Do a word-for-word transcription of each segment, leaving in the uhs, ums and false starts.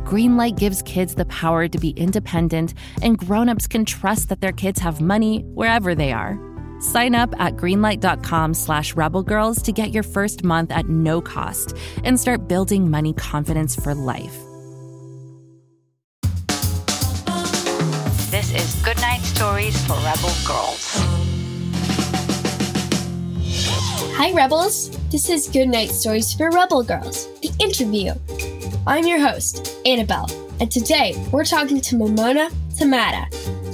Greenlight gives kids the power to be independent, and grown-ups can trust that their kids have money wherever they are. Sign up at greenlight.com slash rebelgirls to get your first month at no cost and start building money confidence for life. This is Goodnight Stories for Rebel Girls. Hi, Rebels. This is Goodnight Stories for Rebel Girls, the interview. I'm your host, Annabelle, and today we're talking to Momona Tamada.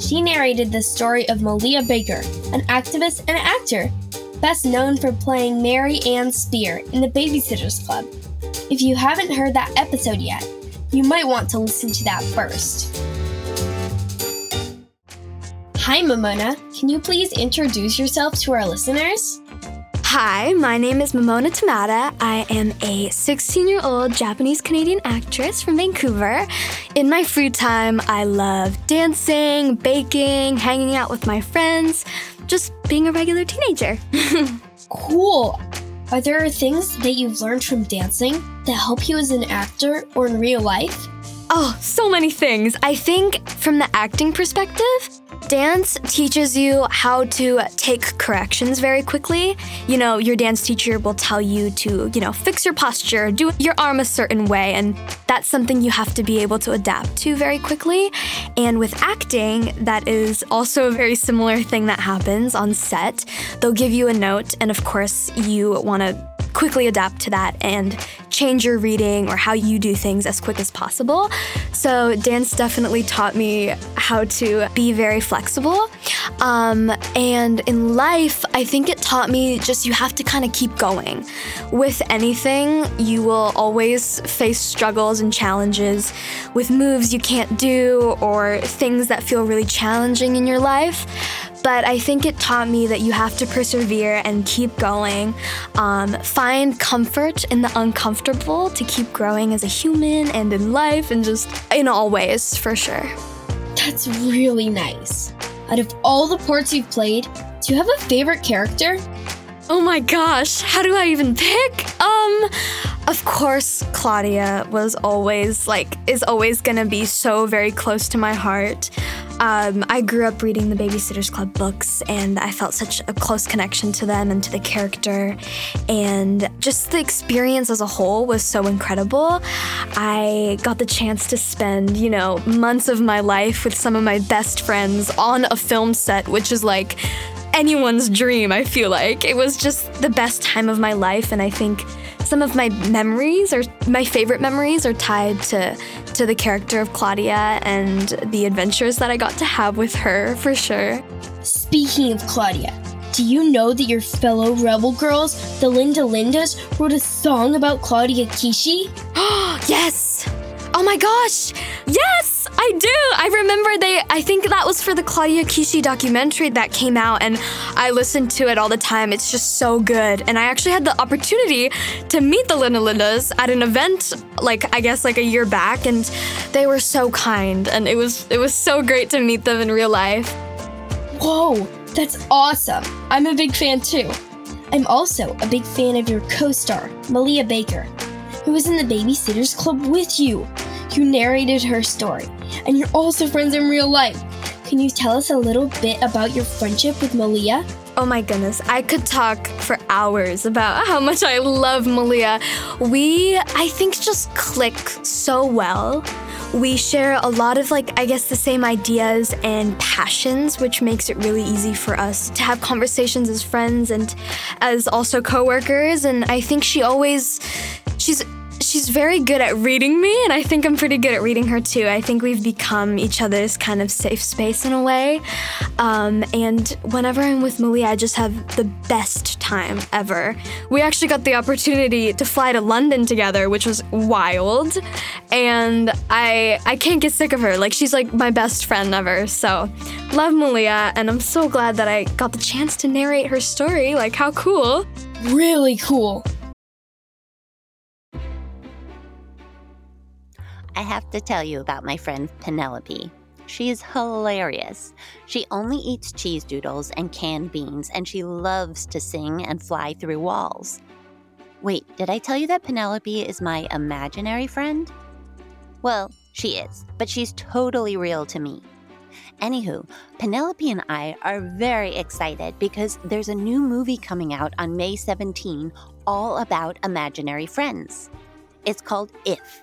She narrated the story of Malia Baker, an activist and actor, best known for playing Mary Ann Spear in The Babysitter's Club. If you haven't heard that episode yet, you might want to listen to that first. Hi, Momona. Can you please introduce yourself to our listeners? Hi, my name is Momona Tamada. I am a sixteen-year-old Japanese-Canadian actress from Vancouver. In my free time, I love dancing, baking, hanging out with my friends, just being a regular teenager. Cool. Are there things that you've learned from dancing that help you as an actor or in real life? Oh, so many things. I think from the acting perspective, dance teaches you how to take corrections very quickly. You know, your dance teacher will tell you to, you know, fix your posture, do your arm a certain way, and that's something you have to be able to adapt to very quickly. And with acting, that is also a very similar thing that happens on set. They'll give you a note, and of course, you want to quickly adapt to that and change your reading or how you do things as quick as possible. So dance definitely taught me how to be very flexible. Um, and in life, I think it taught me just you have to kind of keep going. With anything, you will always face struggles and challenges with moves you can't do or things that feel really challenging in your life. But I think it taught me that you have to persevere and keep going. Um, find comfort in the uncomfortable to keep growing as a human and in life and just in all ways, for sure. That's really nice. Out of all the parts you've played, do you have a favorite character? Oh my gosh, how do I even pick? Um, of course, Claudia was always, like, is always gonna be so very close to my heart. Um, I grew up reading the Babysitter's Club books, and I felt such a close connection to them and to the character, and just the experience as a whole was so incredible. I got the chance to spend, you know, months of my life with some of my best friends on a film set, which is like anyone's dream, I feel like. It was just the best time of my life, and I think some of my memories, or my favorite memories, are tied to, to the character of Claudia and the adventures that I got to have with her, for sure. Speaking of Claudia, do you know that your fellow Rebel Girls, the Linda Lindas, wrote a song about Claudia Kishi? Oh, yes! Oh my gosh! Yes, I do! I remember they, I think that was for the Claudia Kishi documentary that came out, and I listened to it all the time. It's just so good. And I actually had the opportunity to meet the Linda Lindas at an event, like, I guess like a year back, and they were so kind, and it was, it was so great to meet them in real life. Whoa, that's awesome. I'm a big fan too. I'm also a big fan of your co-star, Malia Baker, who was in the Babysitter's Club with you. You narrated her story, and you're also friends in real life. Can you tell us a little bit about your friendship with Malia? Oh my goodness, I could talk for hours about how much I love Malia. We, I think, just click so well. We share a lot of, like, I guess the same ideas and passions, which makes it really easy for us to have conversations as friends and as also coworkers. And I think she always, she's, she's very good at reading me, and I think I'm pretty good at reading her too. I think we've become each other's kind of safe space in a way. Um, and whenever I'm with Malia, I just have the best time ever. We actually got the opportunity to fly to London together, which was wild. And I I can't get sick of her. Like, she's like my best friend ever. So love Malia, and I'm so glad that I got the chance to narrate her story. Like, how cool. Really cool. I have to tell you about my friend Penelope. She is hilarious. She only eats cheese doodles and canned beans, and she loves to sing and fly through walls. Wait, did I tell you that Penelope is my imaginary friend? Well, she is, but she's totally real to me. Anywho, Penelope and I are very excited because there's a new movie coming out on May seventeenth all about imaginary friends. It's called If,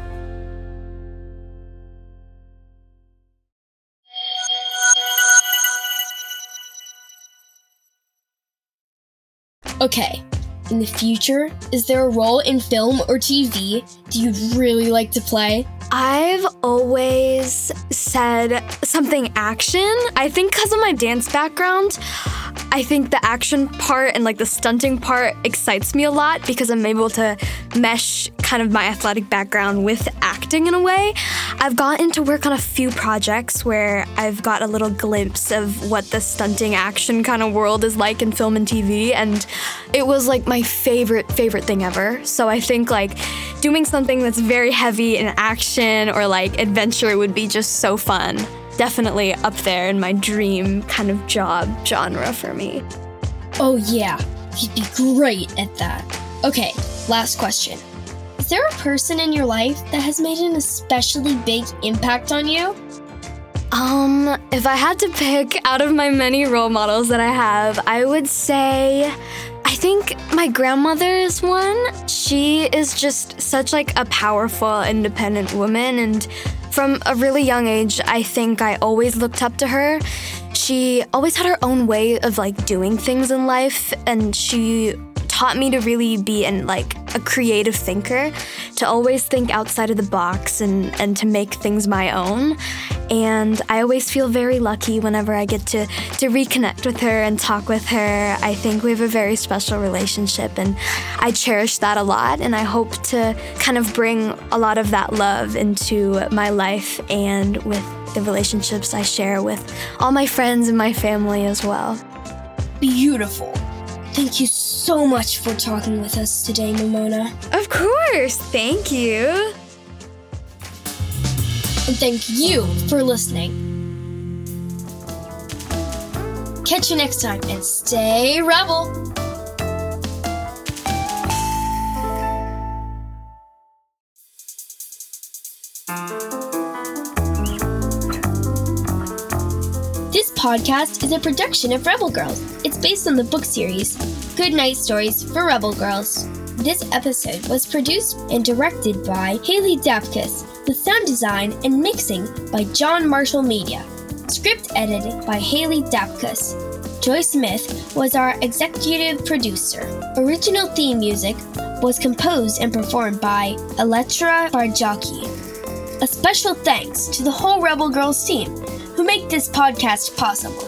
Okay, in the future, is there a role in film or T V that you'd really like to play? I've always said something action. I think because of my dance background, I think the action part and like the stunting part excites me a lot because I'm able to mesh kind of my athletic background with acting in a way. I've gotten to work on a few projects where I've got a little glimpse of what the stunting action kind of world is like in film and T V, and it was like my favorite, favorite thing ever. So I think like doing something that's very heavy in action or like adventure would be just so fun. Definitely up there in my dream kind of job genre for me. Oh yeah, you'd be great at that. Okay, last question. Is there a person in your life that has made an especially big impact on you? Um, if I had to pick out of my many role models that I have, I would say I think my grandmother is one. She is just such like a powerful, independent woman, and from a really young age, I think I always looked up to her. She always had her own way of like doing things in life, and she taught me to really be in like a creative thinker, to always think outside of the box and, and to make things my own. And I always feel very lucky whenever I get to, to reconnect with her and talk with her. I think we have a very special relationship, and I cherish that a lot, and I hope to kind of bring a lot of that love into my life and with the relationships I share with all my friends and my family as well. Beautiful. Thank you so much for talking with us today, Momona. Of course. Thank you. And thank you for listening. catch you next time, and stay rebel! Podcast is a production of Rebel Girls. It's based on the book series Goodnight Stories for Rebel Girls. This episode was produced and directed by Haley Dapkus, with sound design and mixing by John Marshall Media. Script edited by Haley Dapkus. Joy Smith was our executive producer. Original theme music was composed and performed by Elettra Bargiacchi. A special thanks to the whole Rebel Girls team who make this podcast possible.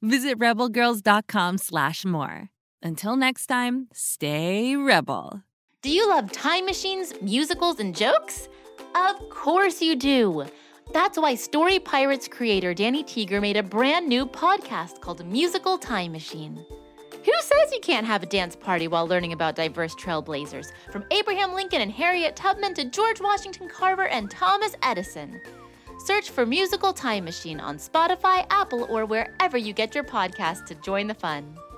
Visit rebelgirls.com slash more. Until next time, stay rebel. Do you love time machines, musicals, and jokes? Of course you do. That's why Story Pirates creator Danny Teeger made a brand new podcast called Musical Time Machine. Who says you can't have a dance party while learning about diverse trailblazers, from Abraham Lincoln and Harriet Tubman to George Washington Carver and Thomas Edison? Search for Musical Time Machine on Spotify, Apple, or wherever you get your podcasts to join the fun.